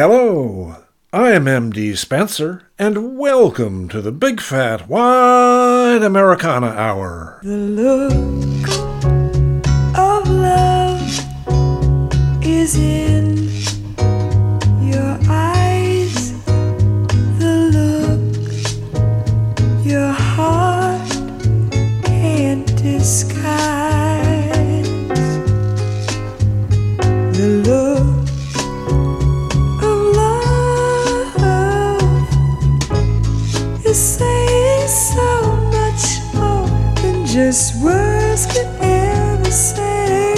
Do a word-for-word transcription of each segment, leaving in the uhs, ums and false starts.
Hello, I am M D Spenser, and welcome to the Big Fat Wide Americana Hour. The look of love is in your eyes, the look your heart can't disguise, the look. Saying so much more than just words could ever say,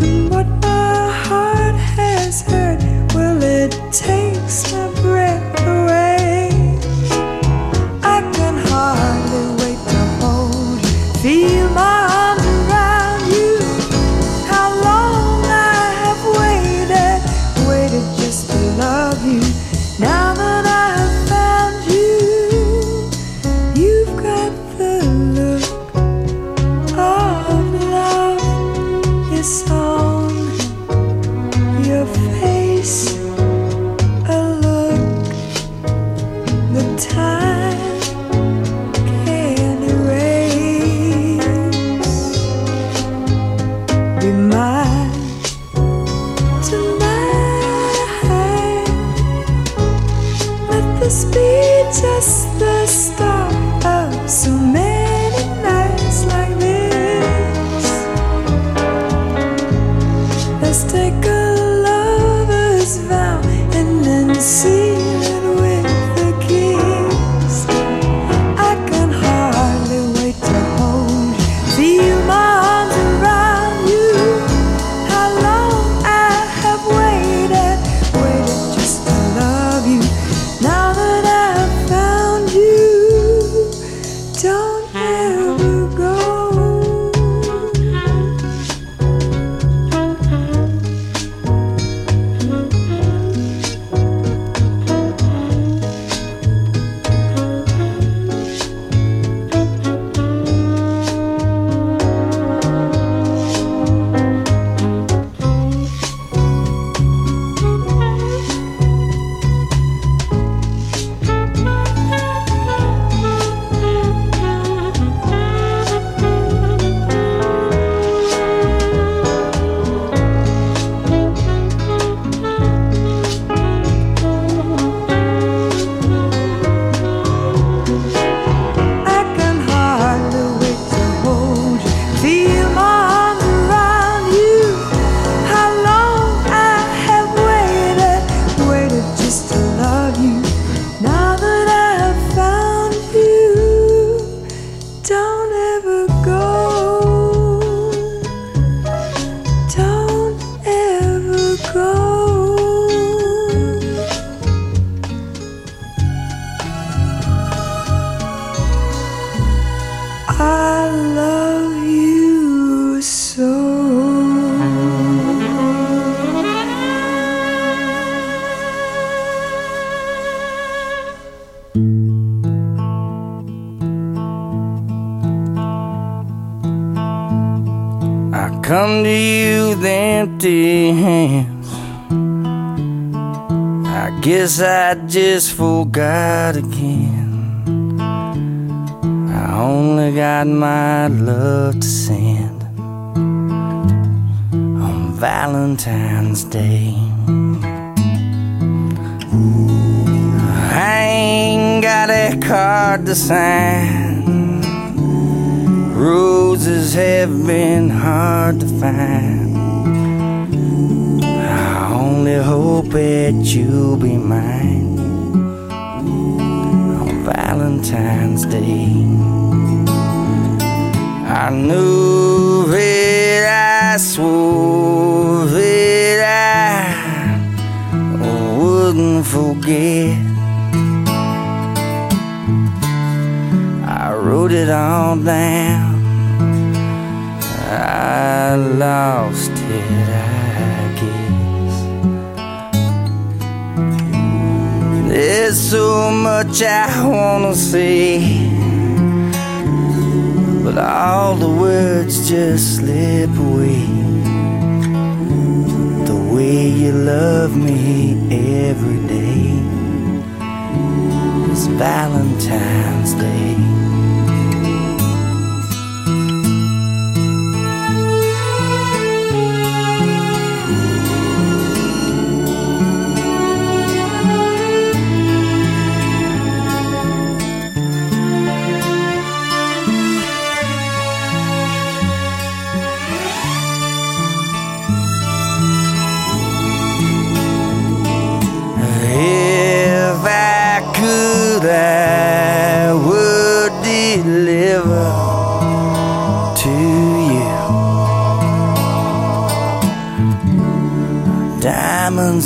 and what my heart has heard, well, it takes my breath away. I can hardly wait to hold you, feel my arms around you. How long I have waited, waited just to love you. Now that I have found you, you've got the look of love. It's on your face, a look the time can erase. Be mine. Must be just the start of so many nights like this. Let's take a lover's vow and then see. I just forgot again. I only got my love to send on Valentine's Day. I ain't got a card to sign. Roses have been hard to find. I hope that you'll be mine on Valentine's Day. I knew that I swore that I wouldn't forget. I wrote it all down. I lost it. I There's so much I wanna say, but all the words just slip away. The love me every day. It's Valentine's Day.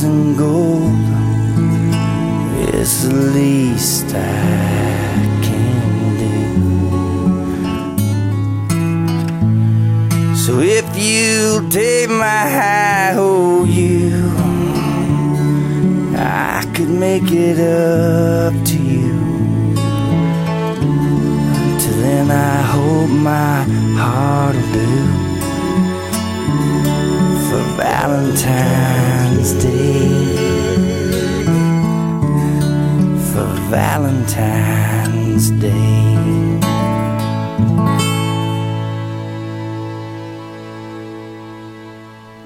And gold is the least I can do. So if you take my I O U, I could make it up to you. Until then I hope my heart will do for Valentine's Day, for Valentine's Day.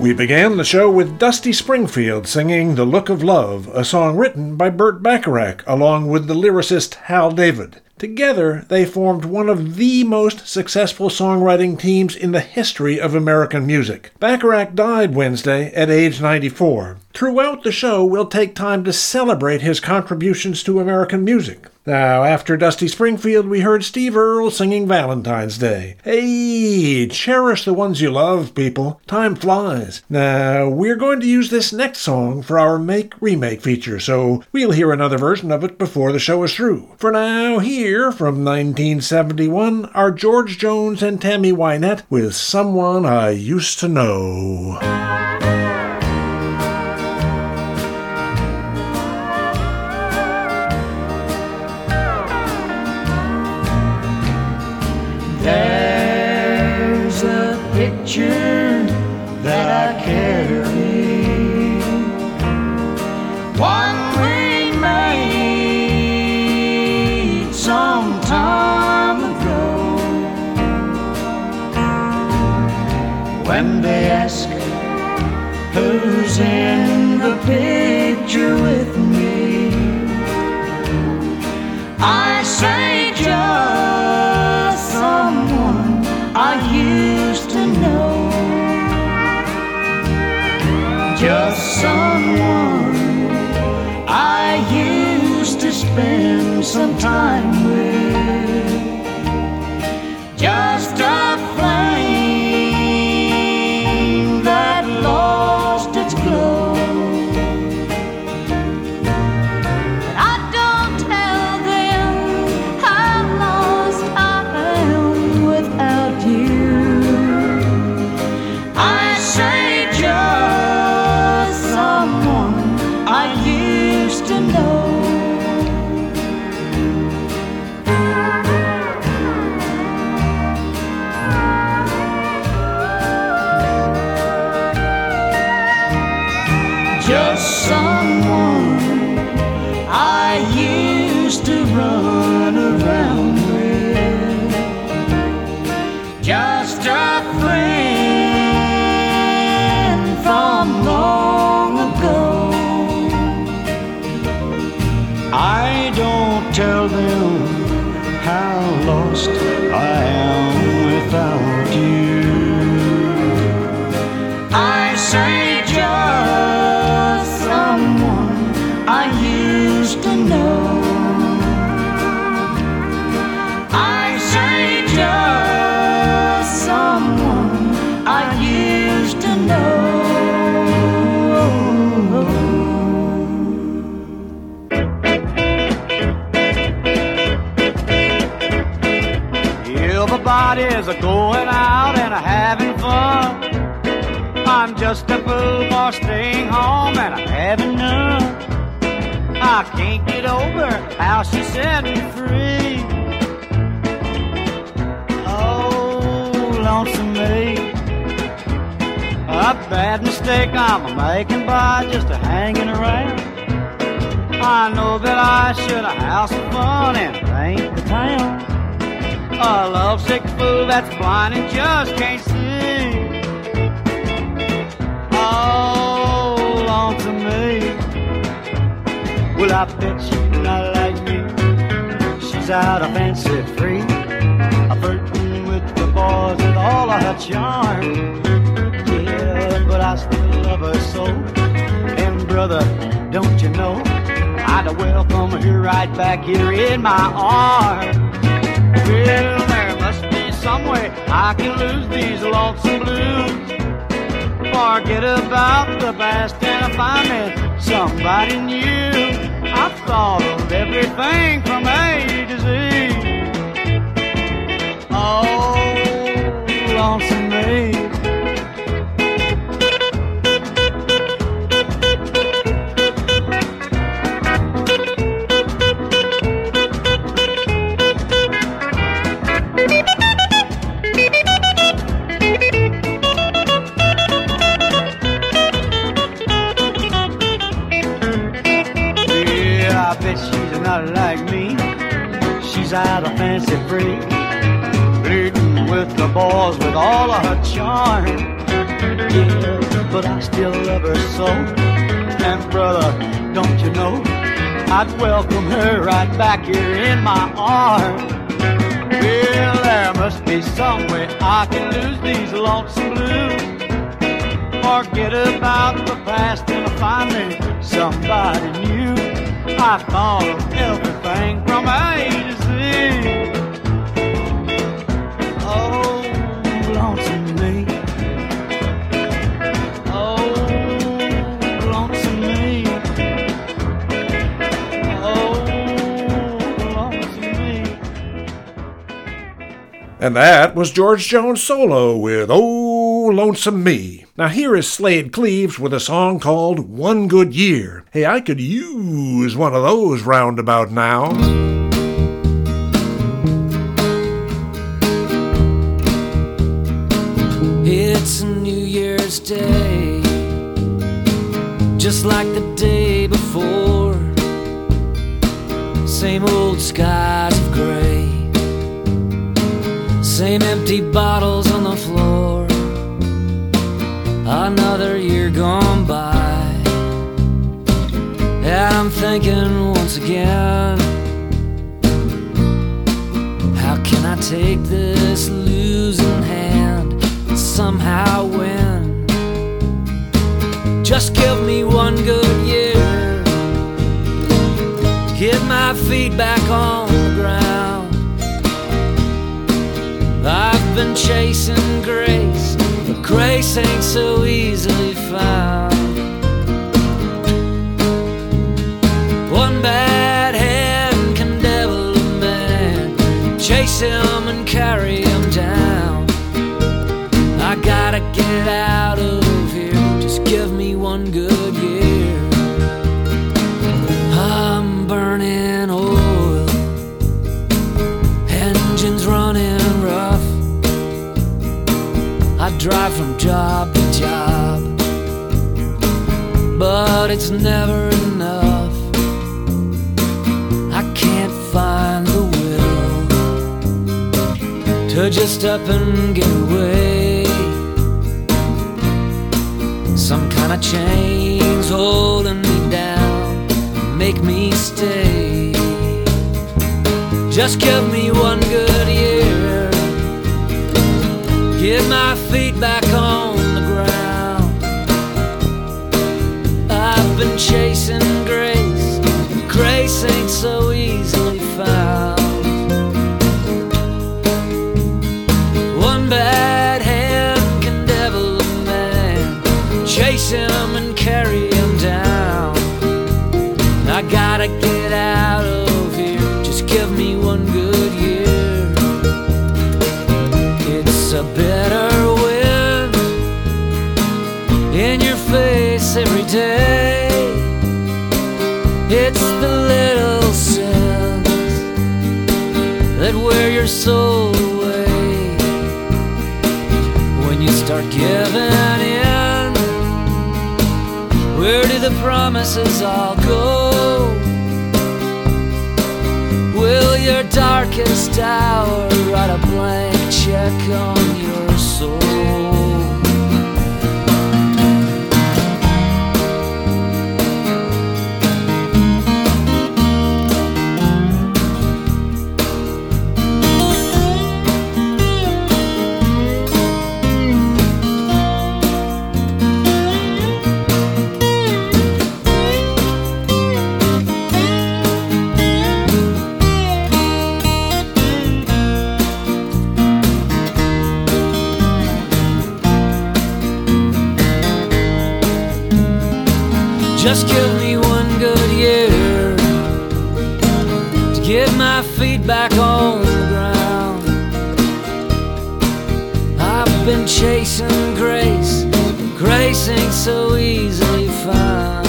We began the show with Dusty Springfield singing The Look of Love, a song written by Burt Bacharach along with the lyricist Hal David. Together, they formed one of the most successful songwriting teams in the history of American music. Bacharach died Wednesday at age ninety-four. Throughout the show, we'll take time to celebrate his contributions to American music. Now, after Dusty Springfield, we heard Steve Earle singing Valentine's Day. Hey, cherish the ones you love, people. Time flies. Now, we're going to use this next song for our Make Remake feature, so we'll hear another version of it before the show is through. For now, here from nineteen seventy-one are George Jones and Tammy Wynette with Someone I Used to Know. There's a picture that I carry, one we made some time ago. When they ask who's in the picture with me, I say just someone I used to know, just someone I used to spend some time with, just a flame that lost its glow. Everybody's going out and having fun. I'm just a fool for staying home and I'm having none. I can't get over how she set me free. Oh, lonesome me. A bad mistake I'm a-making by just a-hanging around. I know that I should a-house of fun and it ain't the town. A lovesick fool that's blind and just can't see. Oh, long to me. Well, I bet she's not like me. She's out of fancy free, a-flirting with the boys with all of her charm. But I still love her so. And brother, don't you know, I'd welcome her right back here in my arms. Well, there must be some way I can lose these lonesome blues. Forget about the past and find me somebody new. I've thought of everything from A to Z. Oh, lonesome me. Like me, she's out of fancy free, flirting with the boys with all of her charm. Yeah, but I still love her so. And brother, don't you know, I'd welcome her right back here in my arms. Well, there must be some way I can lose these lonesome blues. Forget about the past and find me somebody new. I thought of everything from A to Z. Oh, lonesome me. Oh, lonesome me. Oh, lonesome me. And that was George Jones solo with Oh, Lonesome Me. Now here is Slade Cleaves with a song called One Good Year. Hey, I could use one of those roundabout now. It's New Year's Day, just like the day before. Same old skies of gray, same empty bottles on the floor. Another year gone by, and I'm thinking once again, how can I take this losing hand and somehow win? Just give me one good year, get my feet back on the ground. I've been chasing grace, but grace ain't so easily found. One bad hand can devil a man, chase him and carry him down. I gotta get out of here, just give me one good year. I'm burning oil, engines running rough. I drive from job to job, but it's never enough. I can't find the will to just up and get away. Some kind of chains holding me down, make me stay. Just give me one good year, get my feet back on the ground. I've been chasing grace, but grace ain't so easily found. One bad hand can devil a man, chase him and carry him down. I gotta get out of here, just give me one good year. A bitter wind in your face every day. It's the little sins that wear your soul away. When you start giving in, Where do the promises all go? Will your darkest hour write a blank check on your soul? Just give me one good year to get my feet back on the ground. I've been chasing grace, grace ain't so easily found.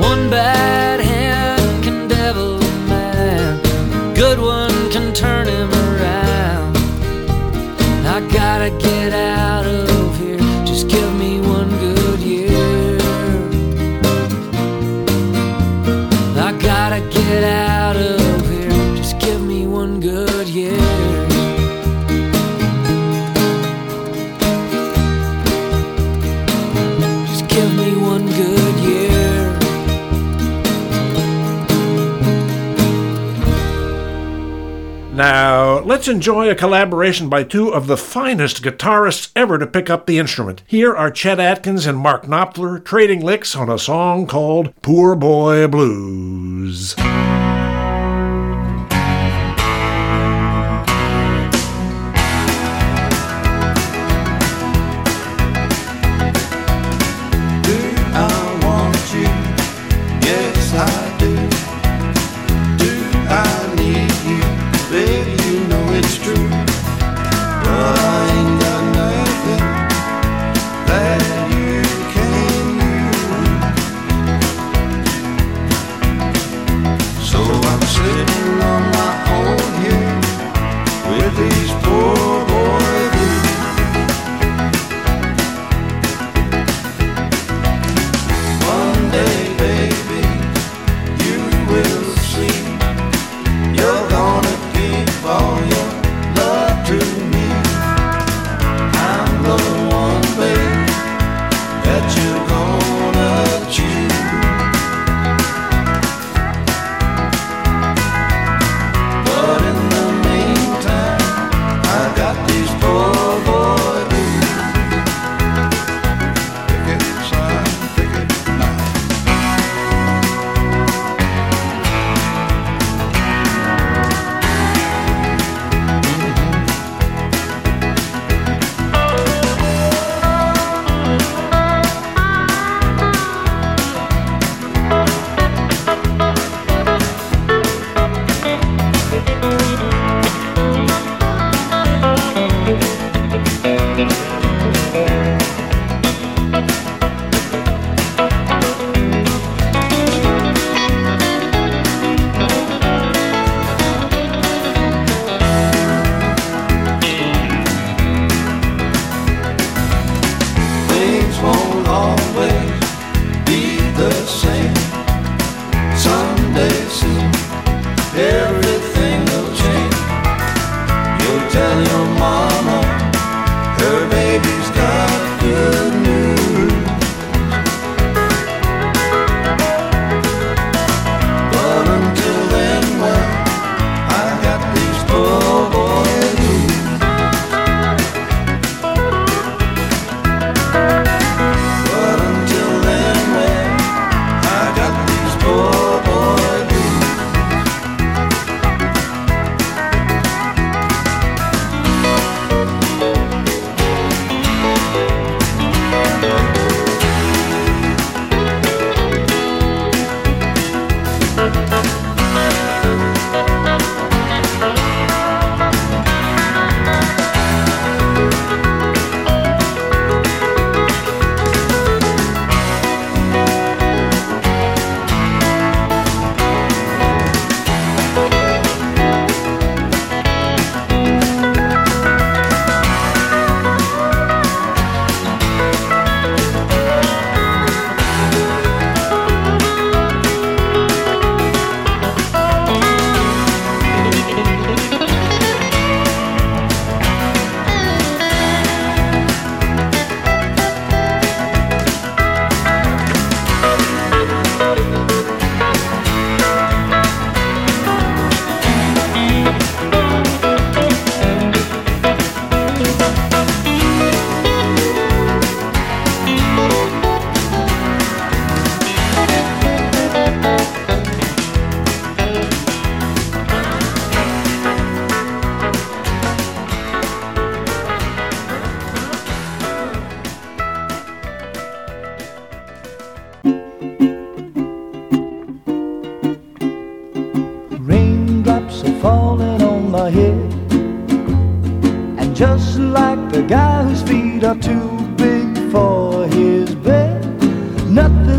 One bad hand can devil a man, a good one can turn him around. I gotta get out of Get out of here, just give me one good year. Just give me one good year. Now, let's enjoy a collaboration by two of the finest guitarists ever to pick up the instrument. Here are Chet Atkins and Mark Knopfler trading licks on a song called Poor Boy Blues.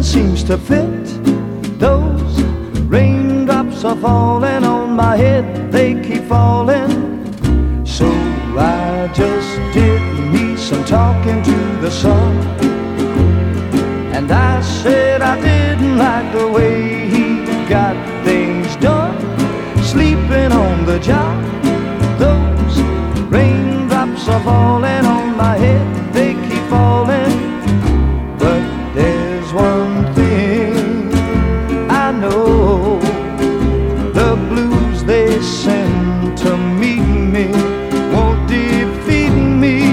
seems to fit. Those raindrops are falling on my head, they keep falling. So I just did me some talking to the sun, and I said I didn't like the way he got things done. Sleeping on the job, those raindrops are falling on my head, they keep falling. But there's one thing I know, the blues they send to meet me won't defeat me.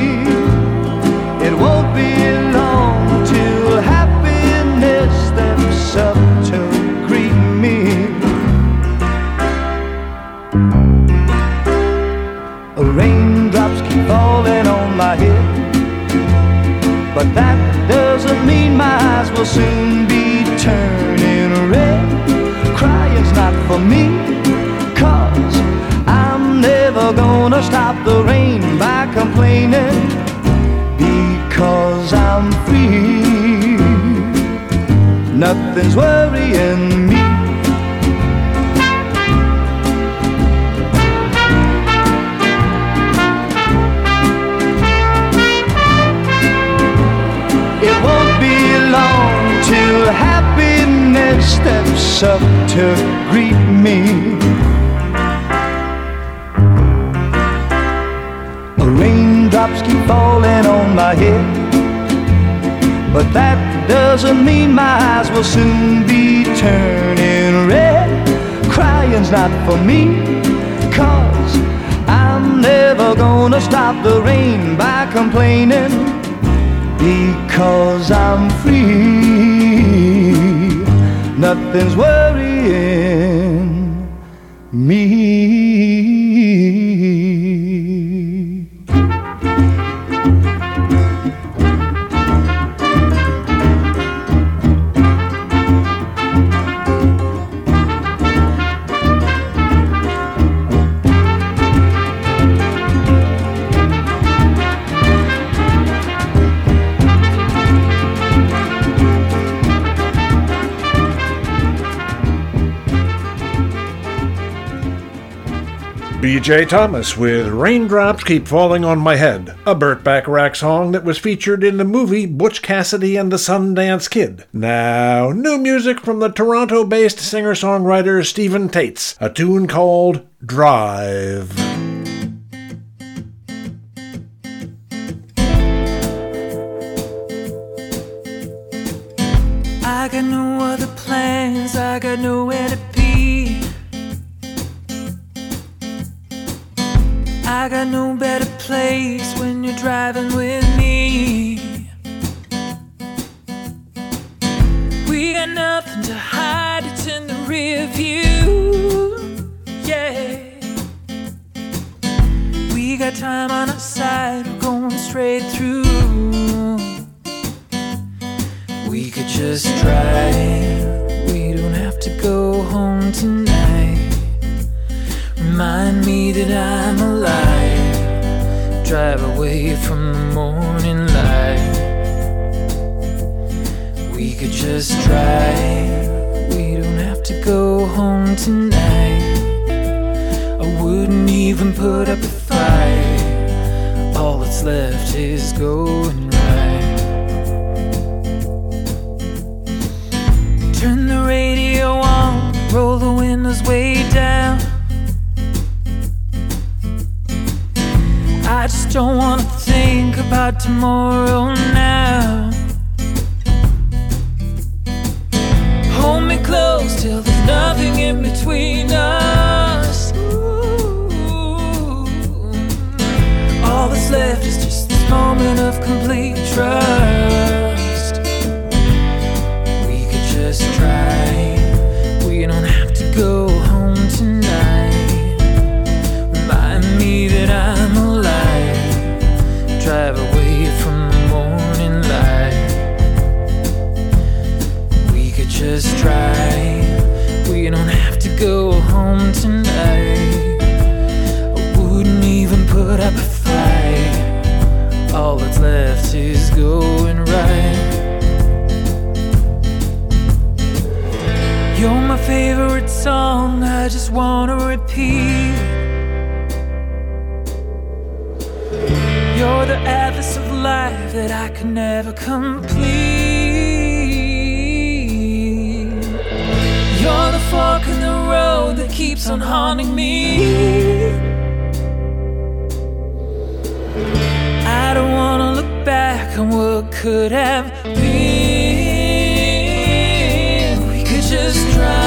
It won't be long till happiness steps up to greet me. Raindrops keep falling on my head, but that doesn't mean my eyes will soon be turning red. Crying's not for me, cause I'm never gonna stop the rain by complaining, because I'm free, nothing's worrying me. Steps up to greet me. Raindrops keep falling on my head, but that doesn't mean my eyes will soon be turning red. Crying's not for me, cause I'm never gonna stop the rain by complaining, because I'm free, nothing's worrying me. B J. Thomas with Raindrops Keep Falling on My Head, a Burt Bacharach song that was featured in the movie Butch Cassidy and the Sundance Kid. Now, new music from the Toronto-based singer-songwriter Stephen Tate, a tune called Drive. I got no other plans, I got nowhere to be. I got no better place when you're driving with me. We got nothing to hide, it's in the rear view, yeah. We got time on our side, we're going straight through. We could just drive, we don't have to go home tonight. Remind me that I'm alive. Drive away from the morning light. We could just drive, we don't have to go home tonight. I wouldn't even put up a fight. All that's left is going right. Turn the radio on, roll the windows way down. I just don't wanna think about tomorrow now. Hold me close till there's nothing in between us. Ooh. All that's left is just this moment of complete trust. We could just drive, we don't have to go home tonight. Remind me that I'm alive. Drive away from the morning light. We could just drive, we don't have to go home tonight. I wouldn't even put up a fight. All that's left is favorite song I just wanna repeat. You're the atlas of life that I can never complete. You're the fork in the road that keeps on haunting me. I don't wanna look back on what could have been. We could just try.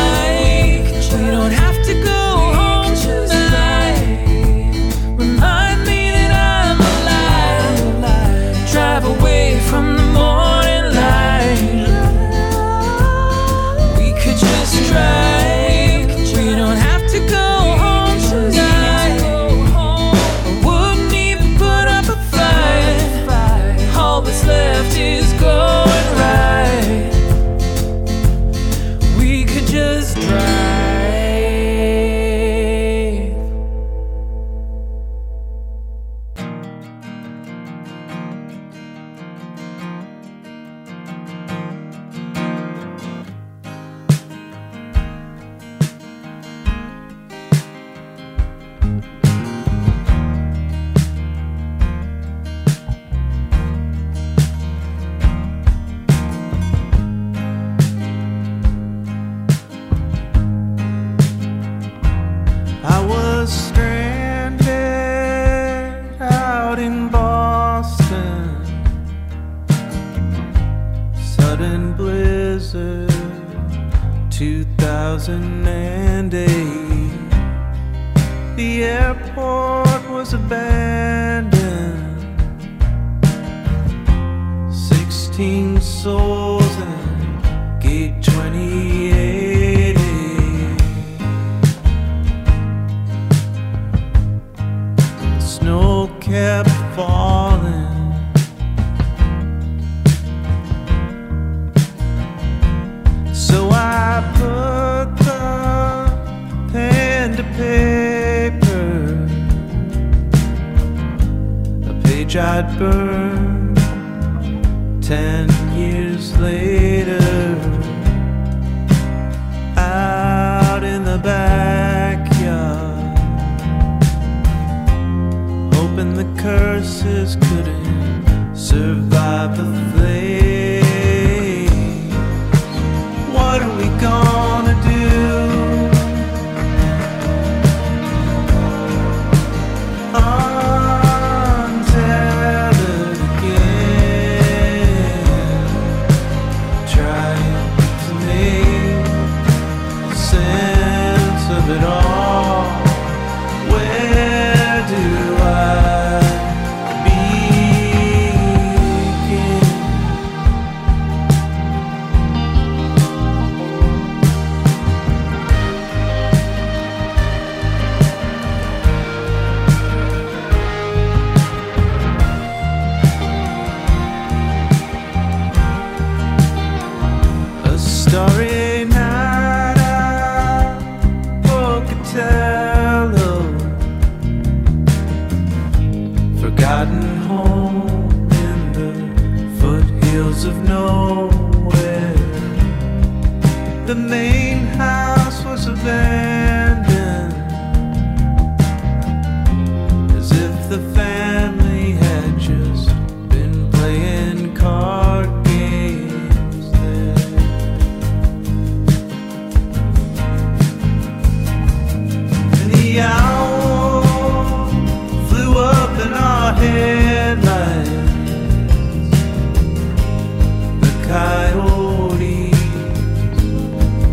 We don't have to go home tonight. Remind me that I'm alive. Drive away from the morning light. We could just try. We don't have to go home tonight. I wouldn't even put up a fight. All that's left is going right. We could just drive. Coyotes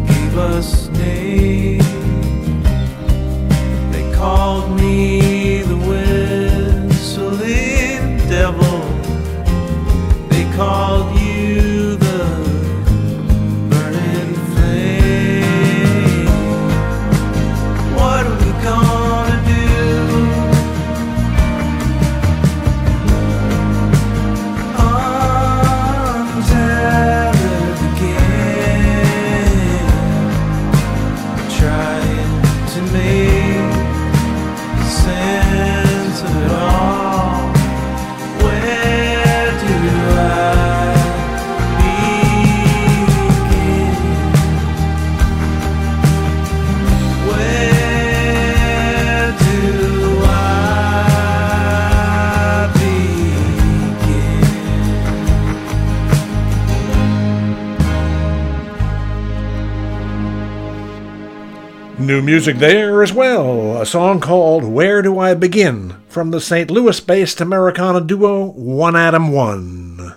gave us names. new music there as well, a song called Where Do I Begin, from the Saint Louis-based Americana duo One Adam One.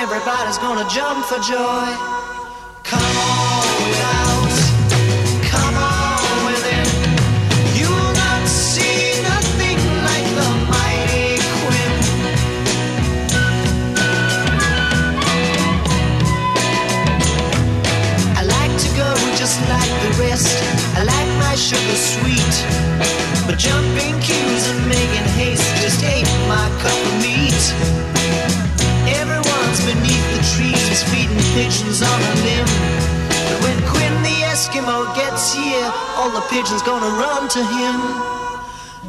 Everybody's gonna jump for joy. Come on without, come on within. You'll not see nothing like the mighty Quinn. I like to go just like the rest. I like my sugar sweet, but jumping cues and making haste just ate my cup of meat. Beneath the trees, feeding pigeons on a limb. But when Quinn the Eskimo gets here, all the pigeons gonna run to him.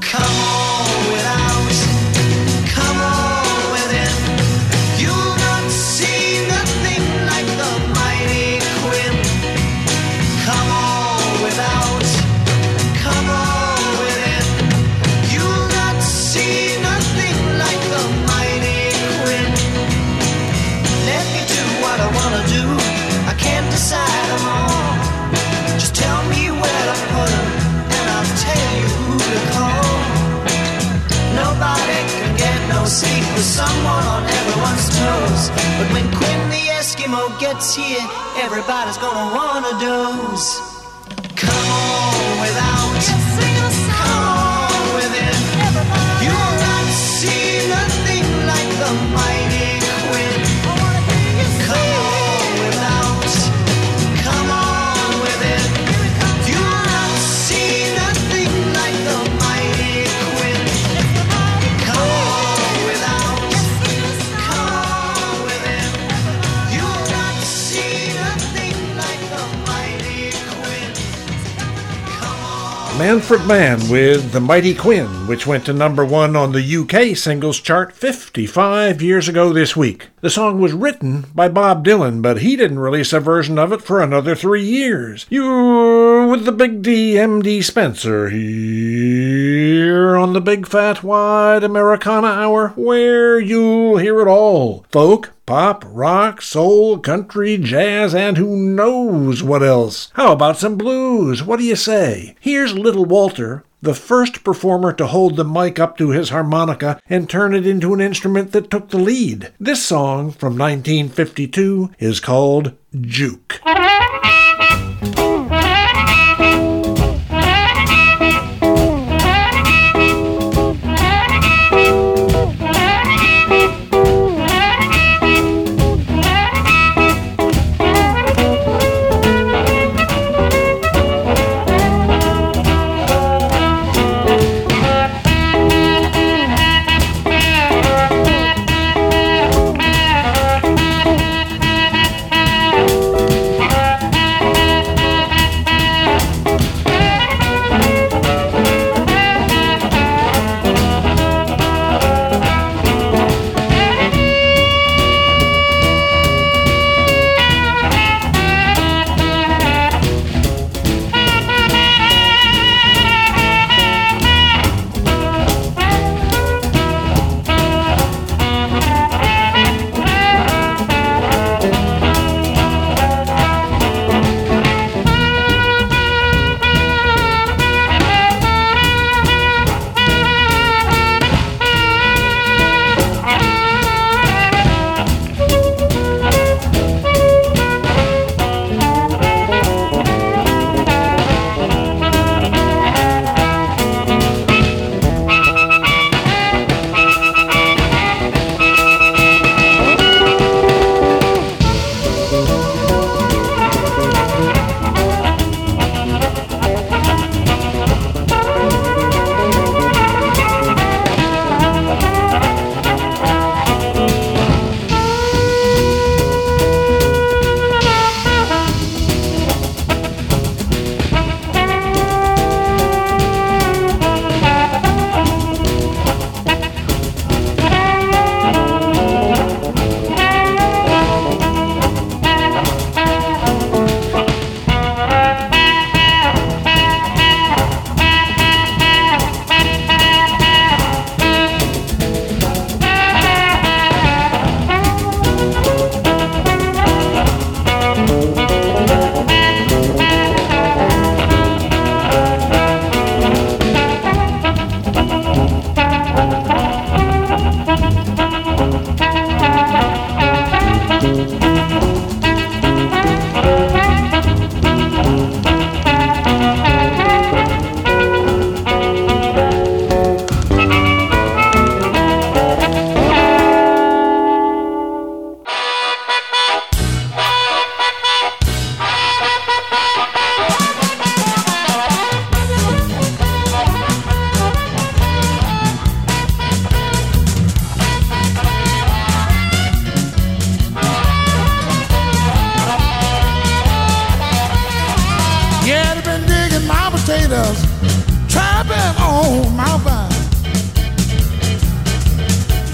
Come on without, come on within. You'll not see nothing like the mighty Quinn. Come on without, come on within. You'll not see nothing like the mighty Quinn. Let me do what I wanna do, I can't decide them all. Just tell me where to put them, and I'll tell you who to call. Nobody can get no sleep with someone on everyone's toes. But when Quinn the Eskimo gets here, everybody's gonna wanna doze. Come on without, come on within. You'll not see nothing like the mighty Quinn. Manfred Mann with The Mighty Quinn, which went to number one on the U K singles chart fifty-five years ago this week. The song was written by Bob Dylan, but he didn't release a version of it for another three years. You're with the Big D, M D. Spenser, here on the Big Fat Wide Americana Hour, where you'll hear it all. Folk, pop, rock, soul, country, jazz, and who knows what else. How about some blues? What do you say? Here's Little Walter, the first performer to hold the mic up to his harmonica and turn it into an instrument that took the lead. This song from nineteen fifty-two is called Juke.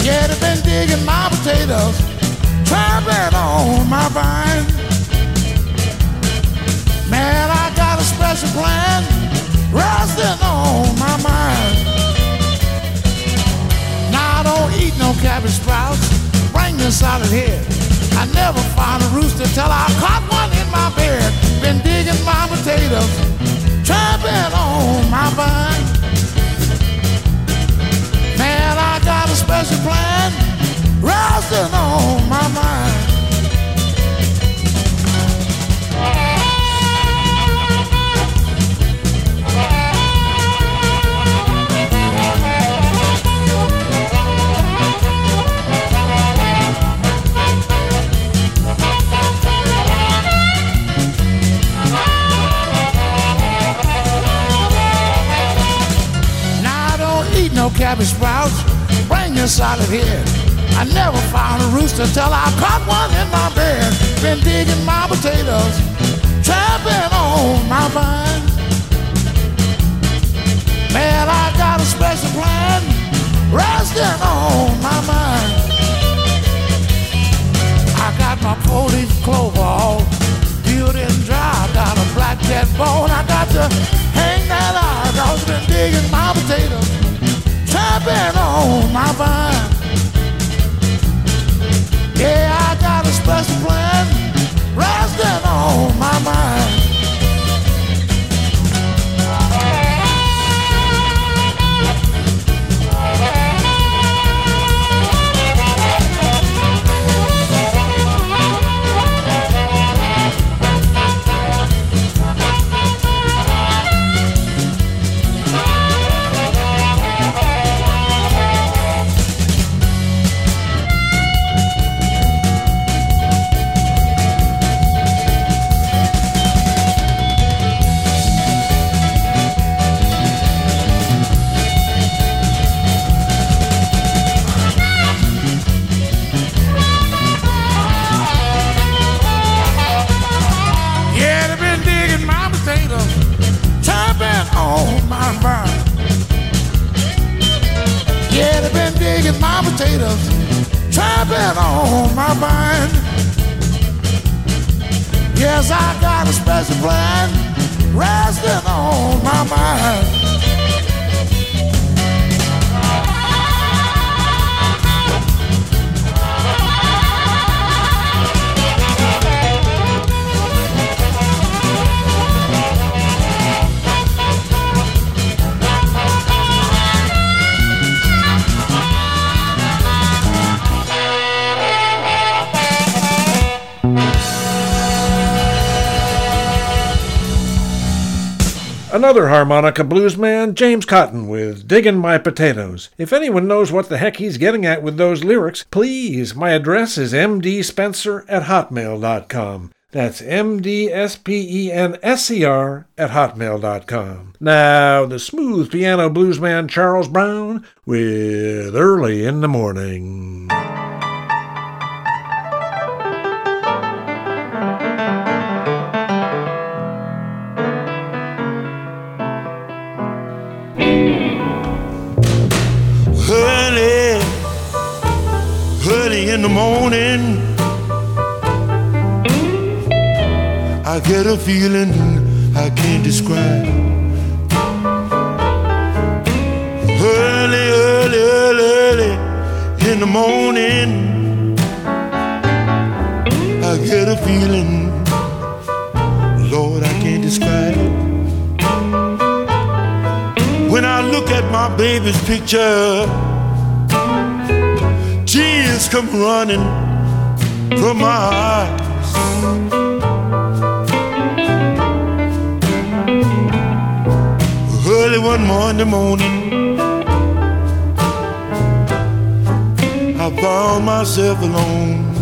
Yeah, they've been digging my potatoes, trampling on my vine. Man, I got a special plan resting on my mind. Now I don't eat no cabbage sprouts, bring this solid here. I never found a rooster till I caught one in my bed. Been digging my potatoes, trampling on my vine. Man, I got a special plan resting on my mind. No cabbage sprouts, bring your salad here. I never found a rooster till I caught one in my bed. Been digging my potatoes, tramping on my vine. Man, I got a special plan resting on my mind. I got my four-leaf clover all peeled and dried. Got a black cat bone, I got to hang that out. I've been digging my potatoes, tramping on my vine. Yeah, I got a special plan resting on my mind. My potatoes tramping on my mind. Yes, I got a special plan resting on my mind. Another harmonica blues man, James Cotton, with Diggin' My Potatoes. If anyone knows what the heck he's getting at with those lyrics, please, my address is m d spenser at hotmail dot com. That's M D S P E N S E R at hotmail dot com. Now, the smooth piano blues man, Charles Brown, with Early in the Morning. In the morning I get a feeling I can't describe. Early, early, early, early in the morning I get a feeling, Lord, I can't describe it. When I look at my baby's picture, tears come running from my eyes. Early one Monday morning I found myself alone.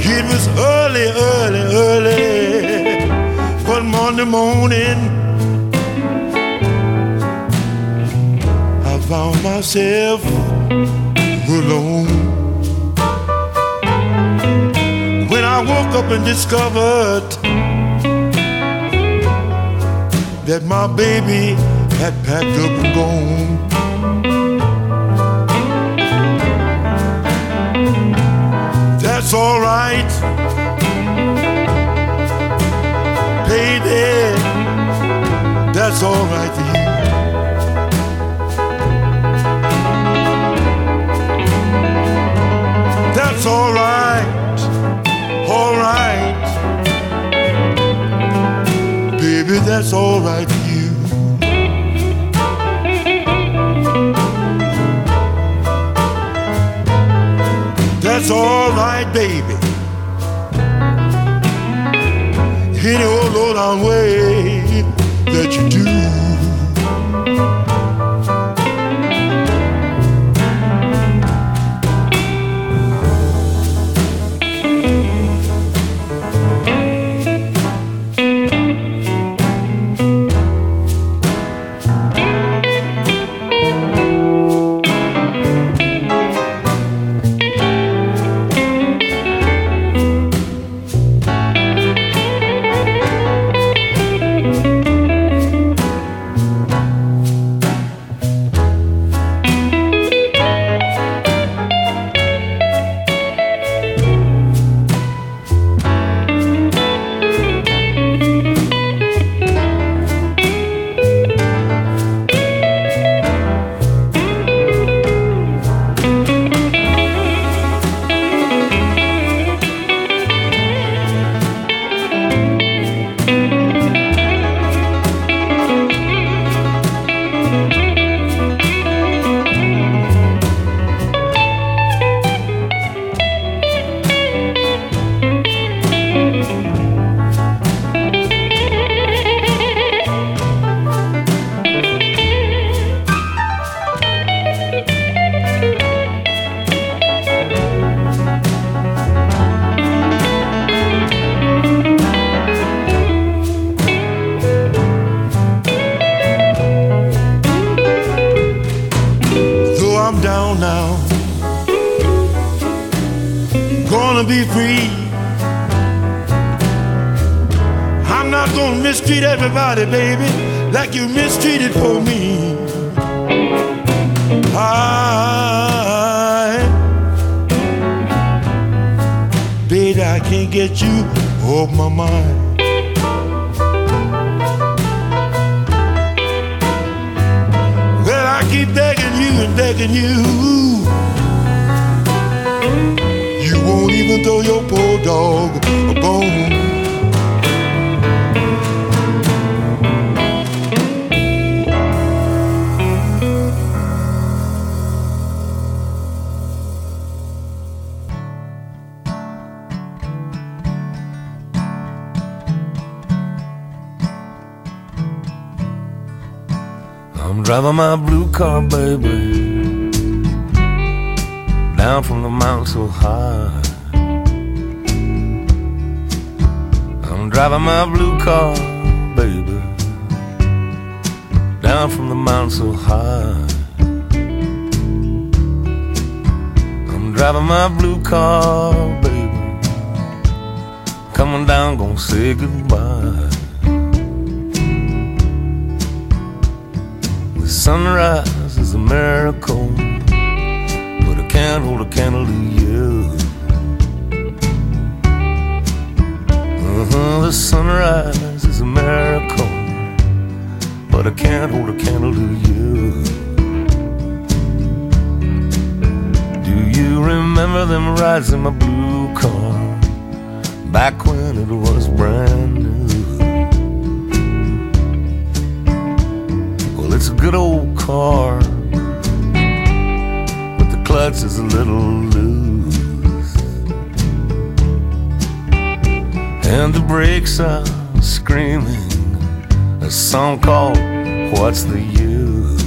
It was early, early, early one Monday morning I found myself alone. When I woke up and discovered that my baby had packed up and gone. That's all right, baby, that's all right to you. That's all right, all right, baby, that's all right to you. That's all right, baby, any old low down way that you do. I'm driving my blue car, baby, down from the mountain so high. I'm driving my blue car, baby, down from the mountain so high. I'm driving my blue car, baby, coming down, gonna say goodbye. Sunrise is a miracle, but I can't hold a candle to you. Uh-huh, the sunrise is a miracle, but I can't hold a candle to you. Do you remember them rides in my blue car, back when it was brand new? It's a good old car, but the clutch is a little loose, and the brakes are screaming a song called What's the Use?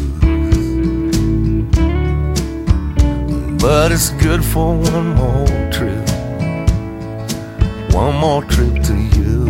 But it's good for one more trip, one more trip to you.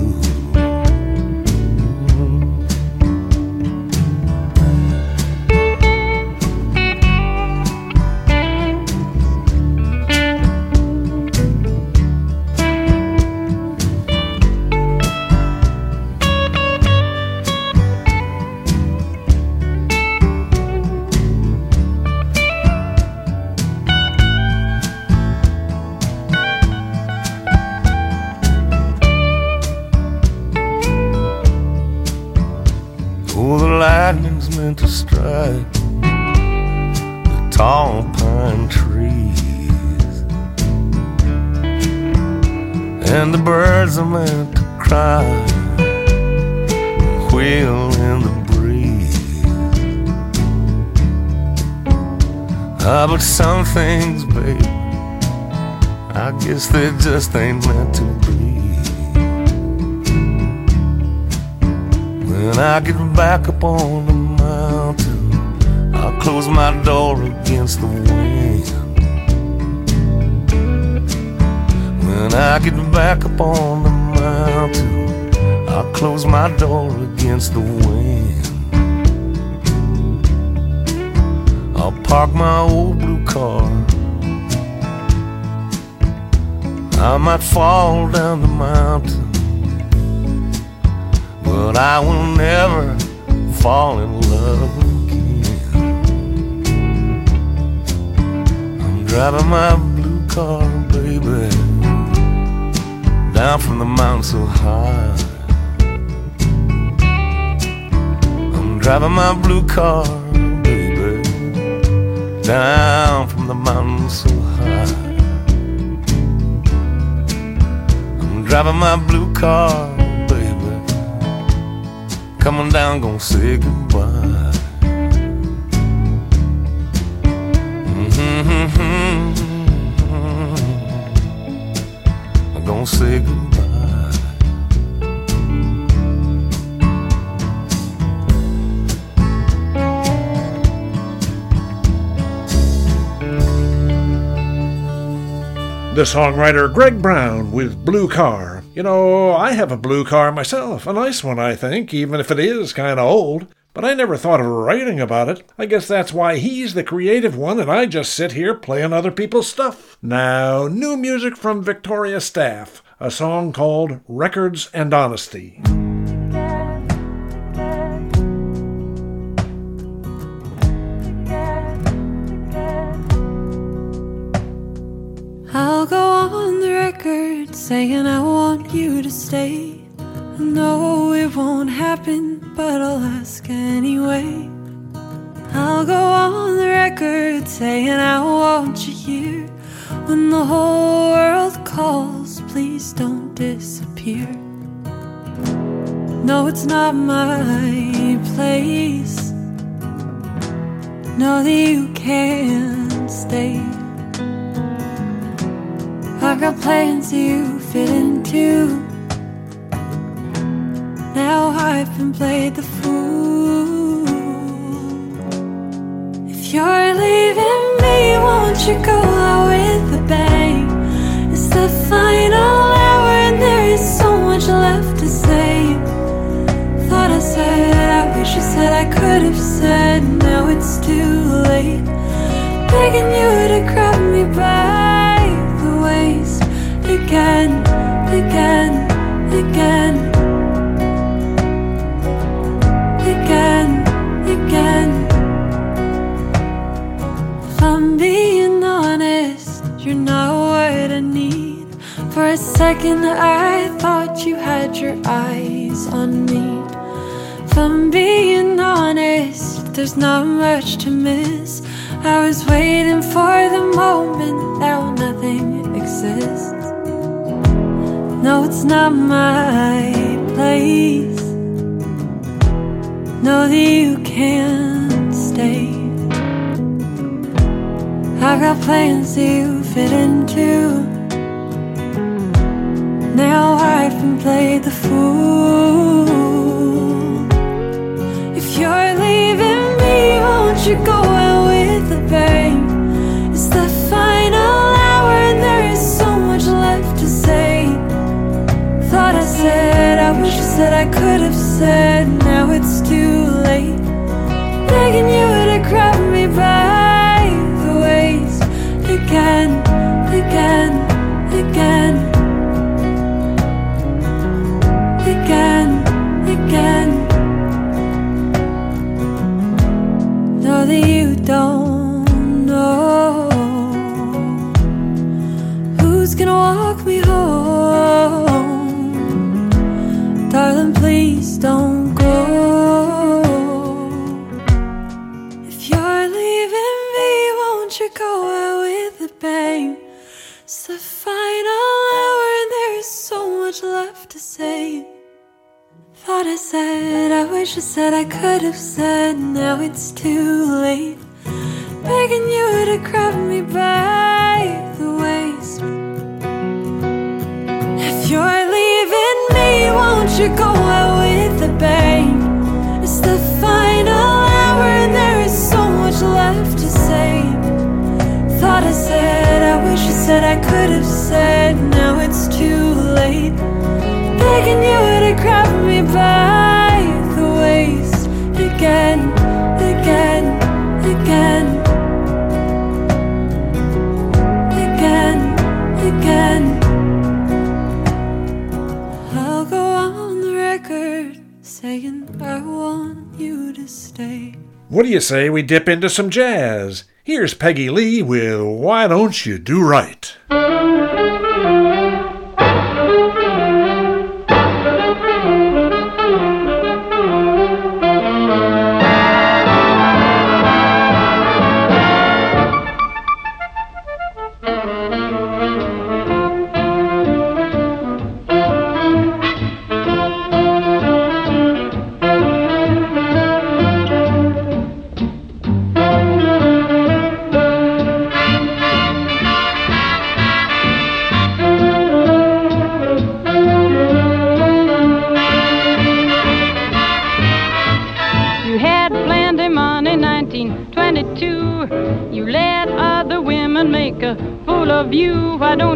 Oh, the lightning's meant to strike the tall pine trees, and the birds are meant to cry and wail in the breeze. Ah, but some things, baby, I guess they just ain't meant to be. When I get back up on the mountain, I'll close my door against the wind. When I get back up on the mountain, I'll close my door against the wind. I'll park my old blue car, I might fall down the mountain, but I will never fall in love again. I'm driving my blue car, baby, down from the mountain so high. I'm driving my blue car, baby, down from the mountain so high. I'm driving my blue car, coming down, gonna say goodbye. Mm-hmm. I'm gonna say goodbye. The songwriter Greg Brown with Blue Car. You know, I have a blue car myself, a nice one, I think, even if it is kind of old. But I never thought of writing about it. I guess that's why he's the creative one and I just sit here playing other people's stuff. Now, new music from Victoria Staff, a song called Records and Honesty. I'll go on the record saying I want you to stay. I know it won't happen, but I'll ask anyway. I'll go on the record saying I want you here. When the whole world calls, please don't disappear. No, it's not my place. No, that you can't stay. I got plans you fit into. Now I've been played the fool. If you're leaving me, won't you go out with a bang? It's the final hour and there is so much left to say. Thought I said, I wish I said I could have said. Now it's too late, begging you to grab me back again, again, again, again, again. If I'm being honest, you're not what I need. For a second I thought you had your eyes on me. If I'm being honest, there's not much to miss. I was waiting for the moment, now nothing exists. No, it's not my place. No, that you can't stay. I got plans you fit into. Now I've been played the fool. If you're leaving me, won't you go out with a bang? It's the final hour and there is so much left to say. Thought I said, I wish I said I could have said. Now it's too late, begging you to grab me by the waist again, again, again, again, again. Know that you don't know who's gonna walk me home. Darling, please don't go. I said, I wish I said I could have said, now it's too late. Begging you to grab me by the waist. If you're leaving me, won't you go out with a bang? It's the final hour and there is so much left to say. Thought I said, I wish I said I could have said, now it's too late. Begging you to grab me by the waist again, again, again, again, again. I'll go on the record saying I want you to stay. What do you say we dip into some jazz? Here's Peggy Lee with Why Don't You Do Right?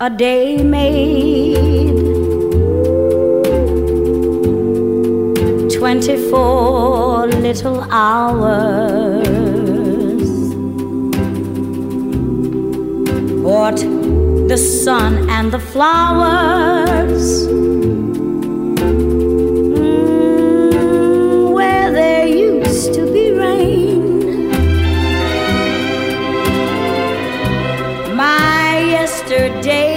A day made, twenty-four little hours, bought the sun and the flowers mm, where there used to be rain. My yesterday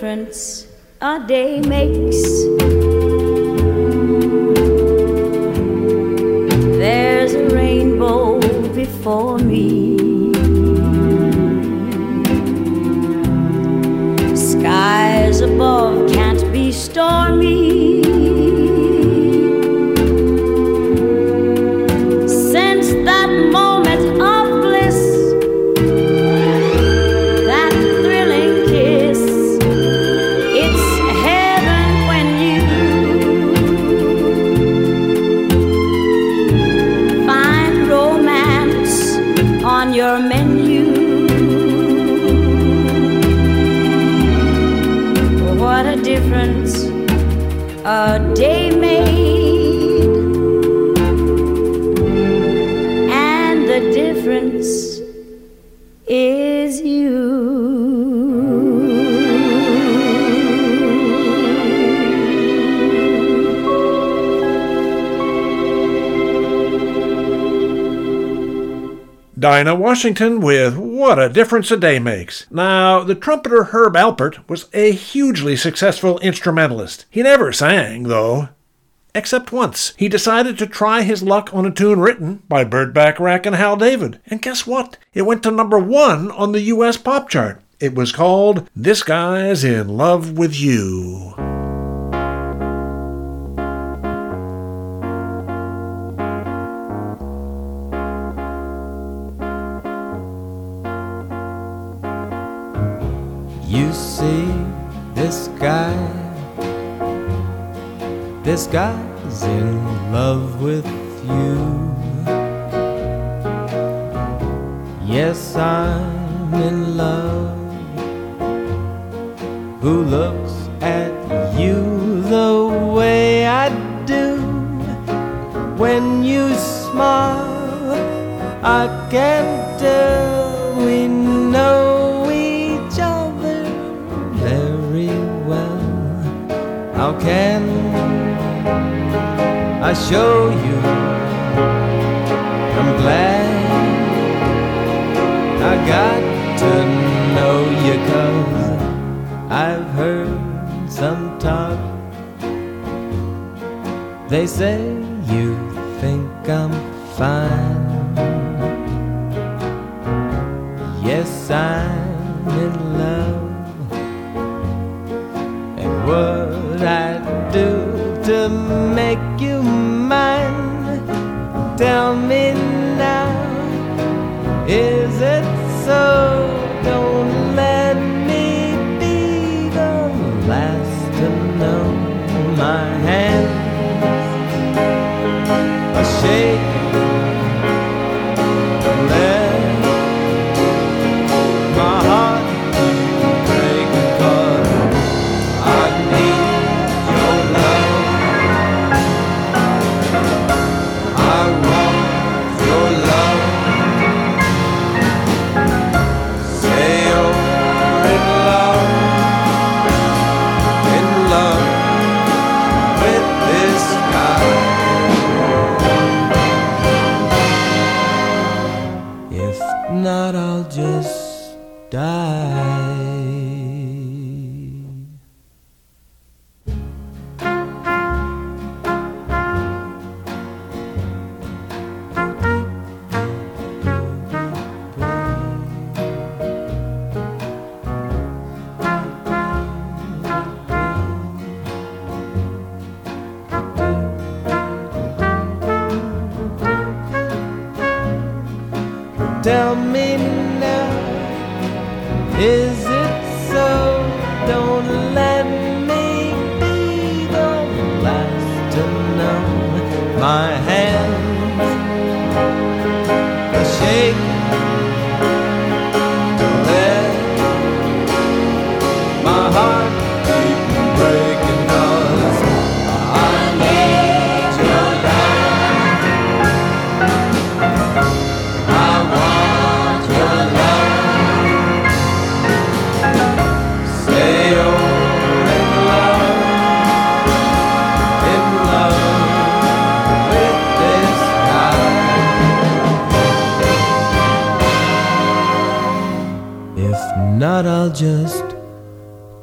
difference a day makes. There's a rainbow before me, skies above can't be stormy. Since that moment of a day made, and the difference is you. Dinah Washington with What a Difference a Day Makes. Now, the trumpeter Herb Alpert was a hugely successful instrumentalist. He never sang, though. Except once. He decided to try his luck on a tune written by Burt Bacharach and Hal David. And guess what? It went to number one on the U S pop chart. It was called This Guy's In Love With You. You see this guy, this guy's in love with you. Yes, I'm in love. Who looks at you the way I do? When you smile, I can tell we know how can I show you I'm glad I got to know you, 'cause I've heard some talk. They say you think I'm fine. Yes, I'm in love. And what I do to make you mine? Tell me now, is it so? Don't let me be the last to know. My hands are shaking, let my heart break, 'cause I need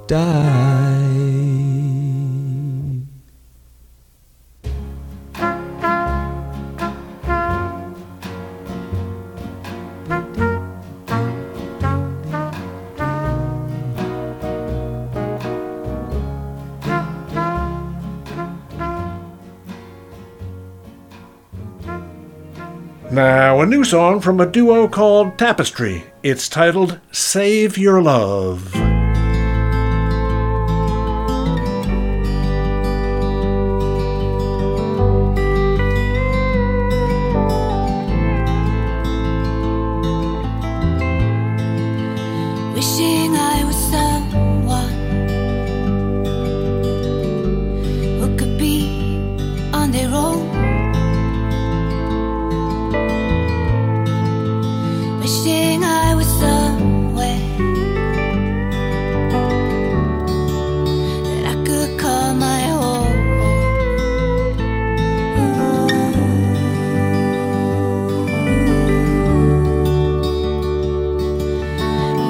die. Now, a new song from a duo called Tapestry. It's titled Save Your Love. Wishing I was someone who could be on their own. Wishing I was somewhere that I could call my own. Ooh.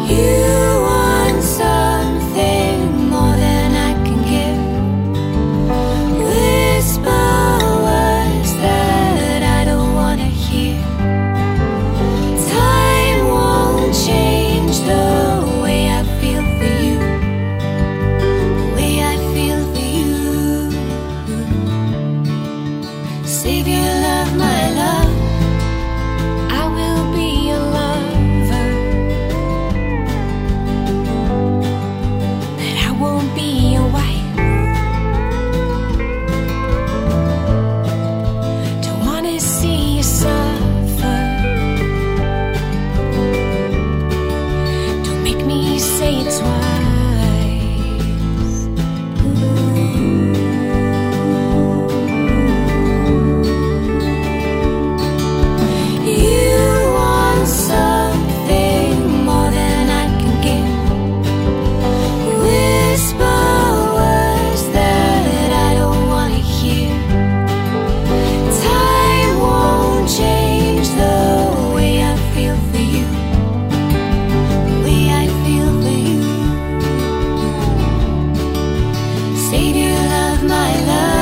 You want something more than I can give. Whisper words that I don't want to hear. Change the way I feel for you, the way I feel for you. Save your love, my love. I will be your lover, but I won't be your wife. Don't want to see you suffer. Say it twice. Ooh. You want something more than I can give. Whisper words that I don't want to hear. Time won't change the way I feel for you, the way I feel for you. Save your love, my love.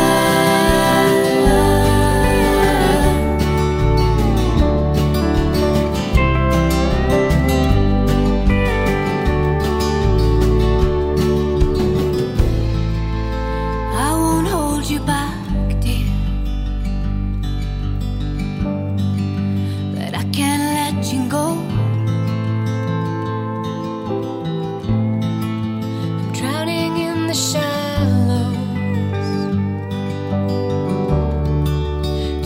I won't hold you back, dear, but I can't let you go. Drowning in the shallows,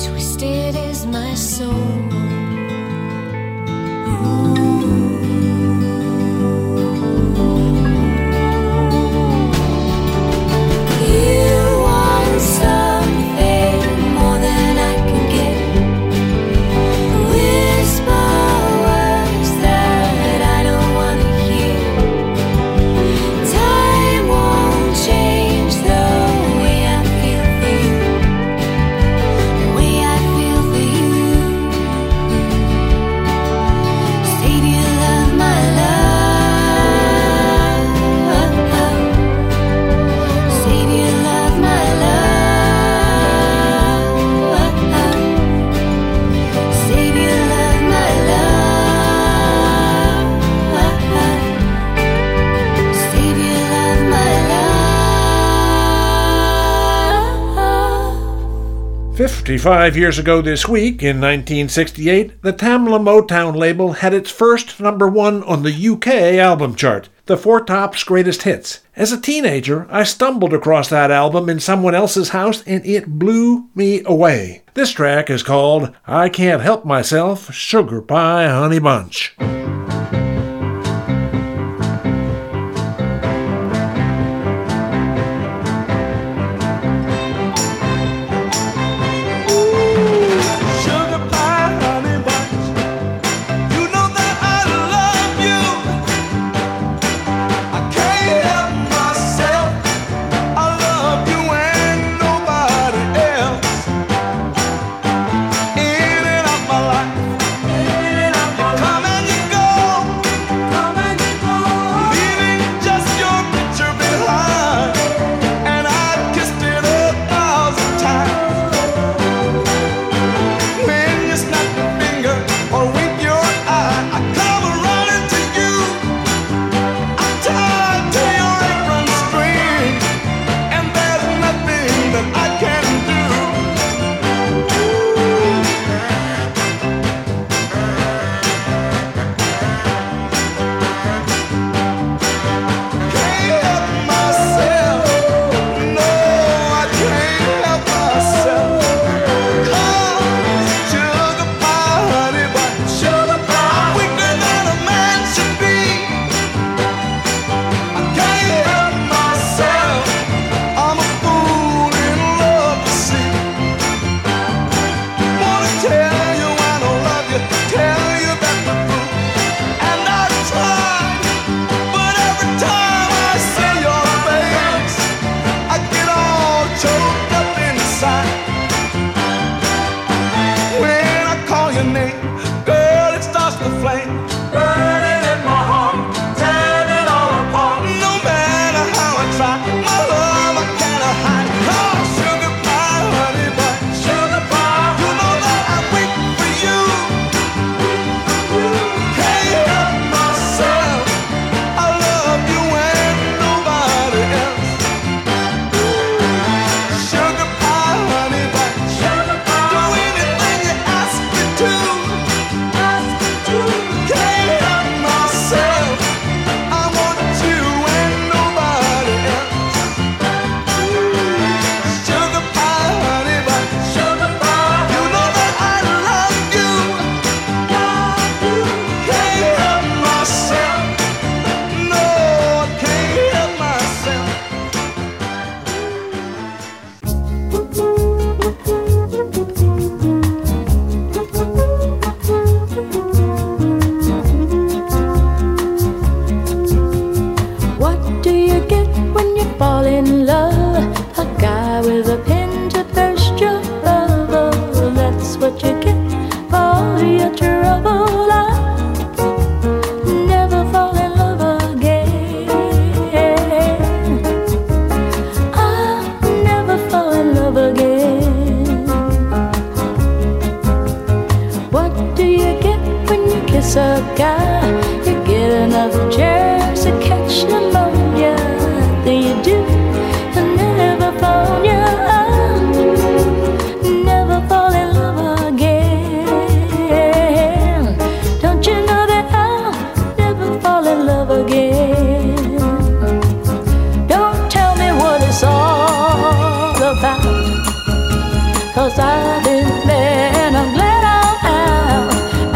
twisted is my soul. You want something more than I can give. Whisper words that I don't want to hear. Time won't change the way I feel for you, the way I feel for you. Save your love, my love. Save your love, my love. Save your love, my love. Save your love, my love. fifty-five years ago this week, in nineteen sixty-eight, the Tamla Motown label had its first number one on the U K album chart, the Four Tops Greatest Hits. As a teenager, I stumbled across that album in someone else's house and it blew me away. This track is called I Can't Help Myself, Sugar Pie Honey Bunch. Sugar pie, honey bunch, you know that I love you. I can't help myself, I love you and nobody else. In and out my life, in and out my life, you come and you go. cigar. You get enough germs to catch pneumonia. Then you do, and never fall, you never fall in love again. Don't you know that I'll never fall in love again? Don't tell me what it's all about, 'cause I've been there and I'm glad I'm out.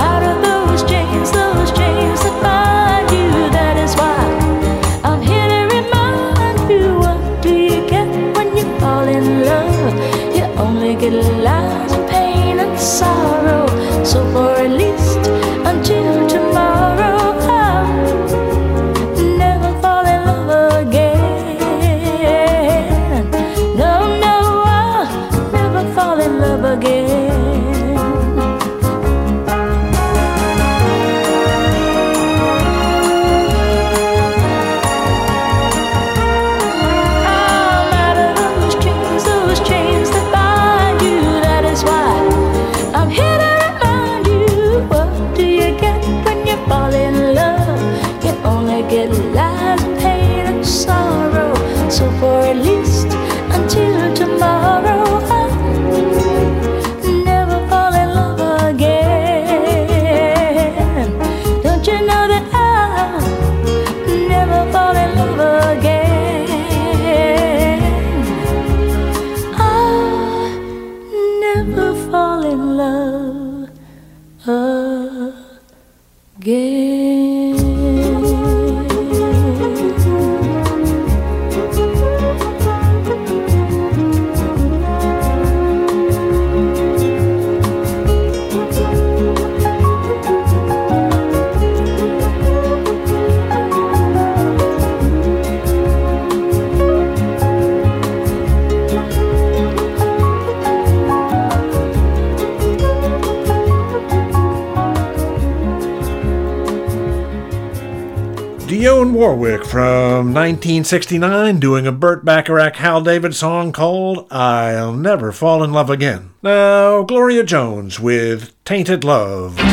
Out of those chains, those chains that bind you. That is why I'm here to remind you. What do you get when you fall in love? You only get lies, pain and sorrow. So for at least until tomorrow, I'll never fall in love again. No, no, I'll never fall in love again. Warwick from nineteen sixty-nine doing a Burt Bacharach Hal David song called I'll Never Fall in Love Again. Now, Gloria Jones with Tainted Love. Love.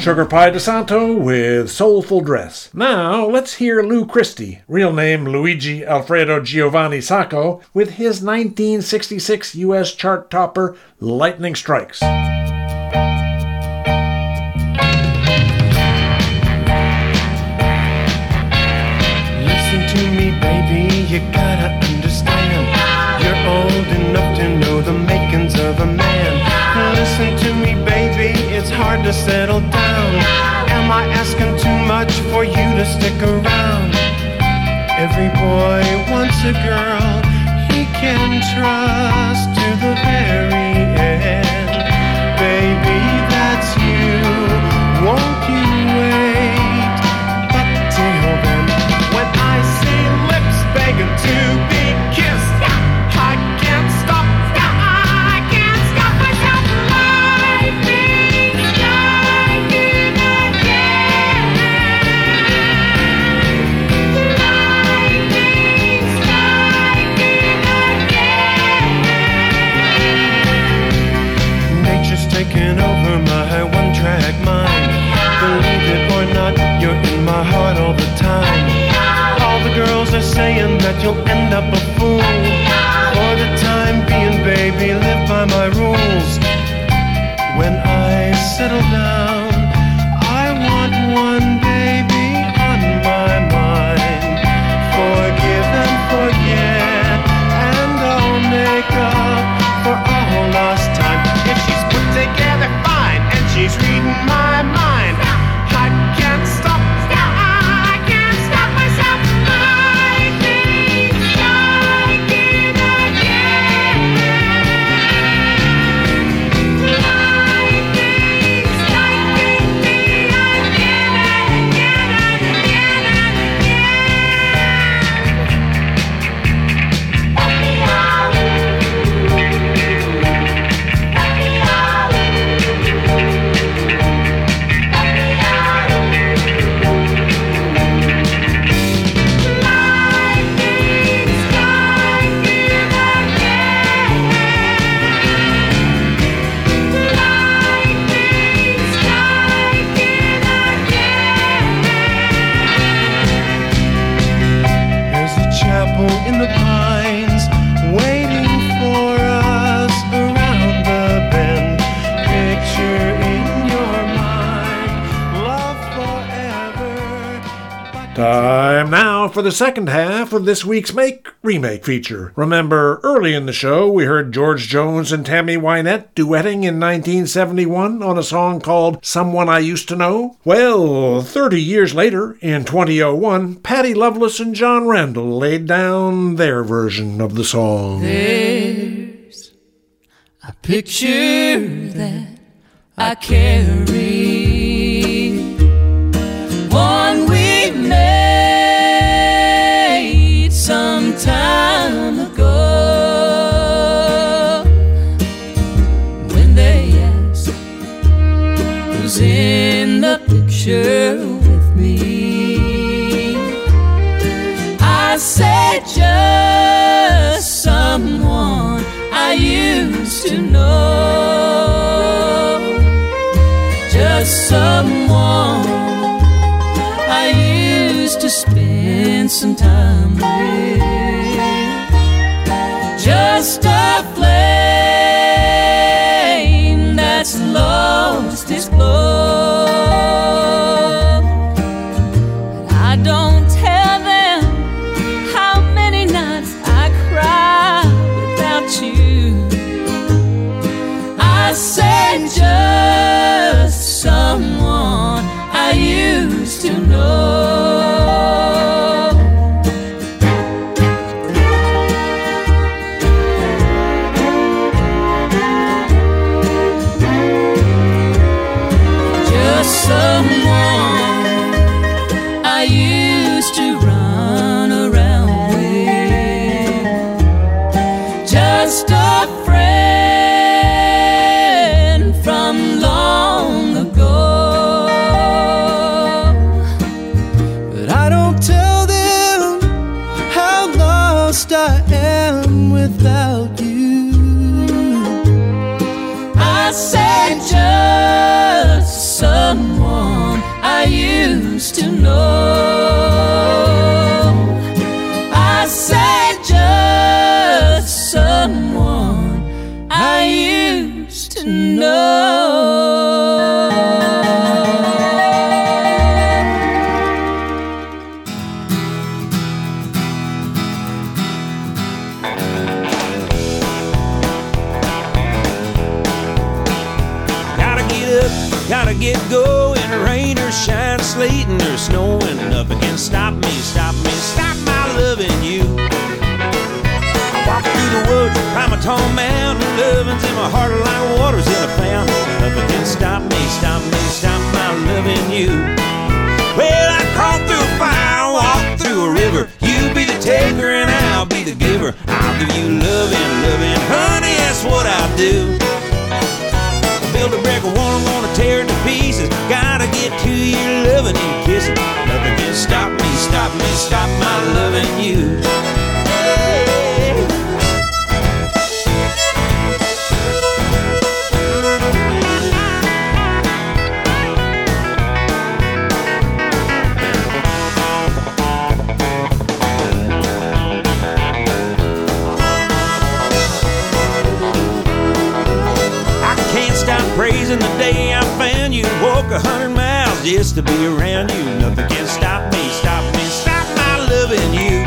Sugar Pie DeSanto with Soulful Dress. Now, let's hear Lou Christie, real name Luigi Alfredo Giovanni Sacco, with his nineteen sixty-six U S chart topper, Lightning Strikes. Listen to me, baby, you gotta understand. You're old enough to know the makings of a man. Listen to me, baby, it's hard to settle down. Am I asking too much for you to stick around? Every boy wants a girl he can trust to the very end. Baby, that's you. Won't you wait but till then? When I see lips begging to be kissed, I can't stop. Taking over my one-track mind. Believe it or not, you're in my heart all the time. All the girls are saying that you'll end up a fool. For the time being, baby, live by my rules. When I settle down, I want one baby on my mind. Forgive and forget, and I'll make up for all lost time. If she's together fine, and she's reading my mind. I can't stop, I can't stop myself. Lightning striking again. Lightning striking me again and again and again and again. Happy hour. Time now for the second half of this week's Make Remake feature. Remember, early in the show, we heard George Jones and Tammy Wynette duetting in nineteen seventy-one on a song called Someone I Used to Know? Well, thirty years later, in twenty oh one, Patti Loveless and John Randall laid down their version of the song. There's a picture that I carry, one we made some time ago. When they asked who's in the picture with me, I said just someone I used to know. Just someone to spend some time with, just a flame that's lost its glow. But I don't tell them how many nights I cry without you. I I said just someone I used to know. Just someone I used to run around with. Just a to know. I said just someone I used to know. Gotta get up, gotta get going. Rain or shine, slating or snowing, up against. Stop me, stop me, stop my loving you. I walk through the woods, climb a tall mountain, loving's in my heart like water's in a fountain. Up against. Stop me, stop me, stop my loving you. Well, I crawled through a fire, walked through a river. You be the taker and I'll be the giver. I'll give you loving, loving, honey, that's what I'll do. Build a brick wall, I'm gonna tear it to pieces. Gotta get to your loving and kissing. Nothing can stop me, stop me, stop my loving you. Praising the day I found you, walk a hundred miles just to be around you. Nothing can stop me, stop me, stop my loving you.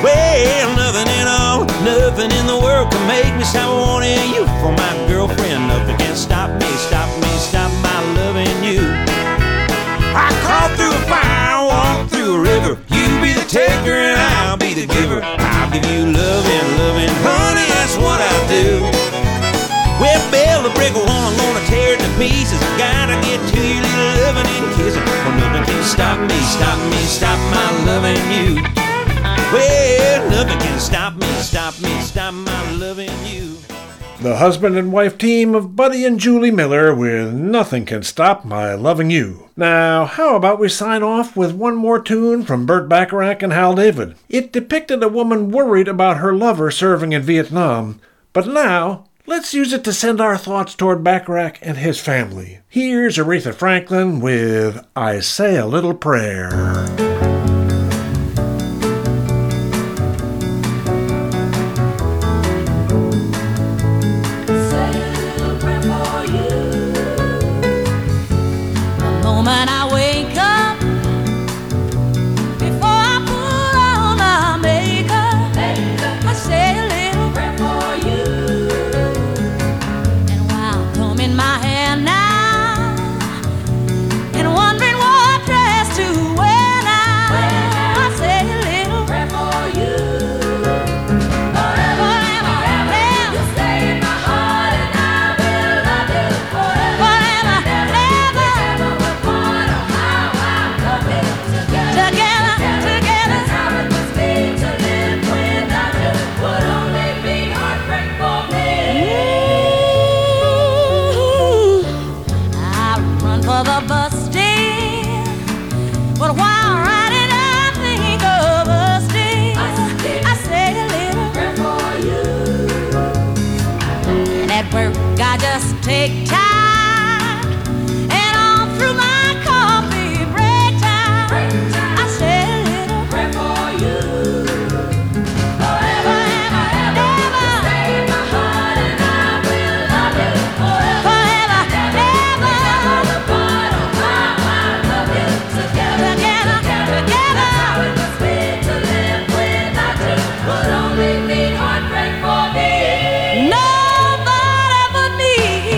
Well, nothing at all, nothing in the world can make me stop wanting you for my girlfriend. Nothing can stop me, stop me, stop my loving you. I crawl through a fire, walk through a river. You be the taker and I'll be the giver. I'll give you loving, loving, honey, that's what I do. Well, build a brick wall, I'm gonna tear it to pieces. Gotta get to your little loving and kissing. Well, nothing can stop me, stop me, stop my loving you. Well, nothing can stop me, stop me, stop my loving you. The husband and wife team of Buddy and Julie Miller with Nothing Can Stop My Loving You. Now, how about we sign off with one more tune from Burt Bacharach and Hal David. It depicted a woman worried about her lover serving in Vietnam, but now let's use it to send our thoughts toward Bacharach and his family. Here's Aretha Franklin with I Say a Little Prayer. Say a little prayer for you. The moment I wake up, before I put on my makeup, makeup. I say a little prayer for you. My hand now, and wondering what dress to wear now. Well, I say a little prayer for you. Forever, forever, forever, you stay in my heart, and I will love you forever. Forever, forever, forever, we'll point out how I'm loving together, together, together. That's how it must be to live without you. Would only be heartbreak for me. For the bus dear, but while riding I think of us dear. I, I say a little prayer for you. And at work I just take time, and all through my coffee break time, break time. I say a little prayer for you. Forever, forever, forever, you stay in my heart and I will love you forever. Forever, forever, forever. Would only be heartbreak for me. Nobody but me.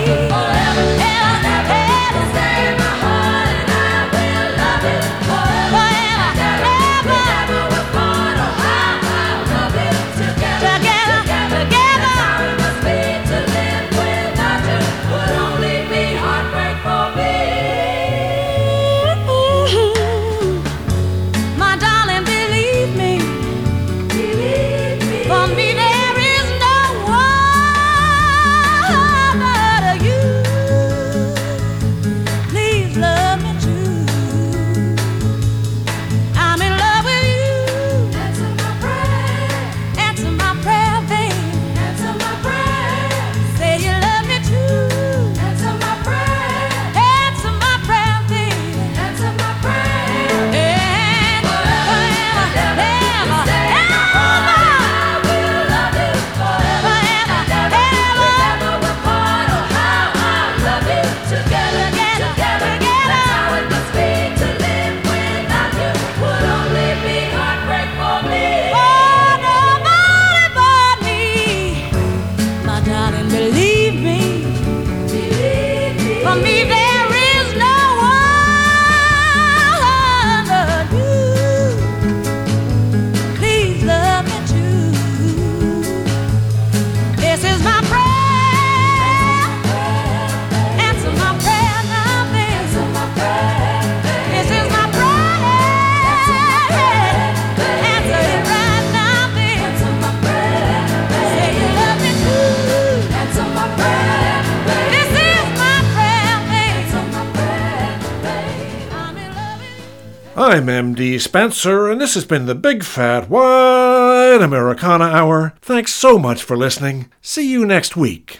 I'm M D. Spenser, and this has been the Big Fat Wide Americana Hour. Thanks so much for listening. See you next week.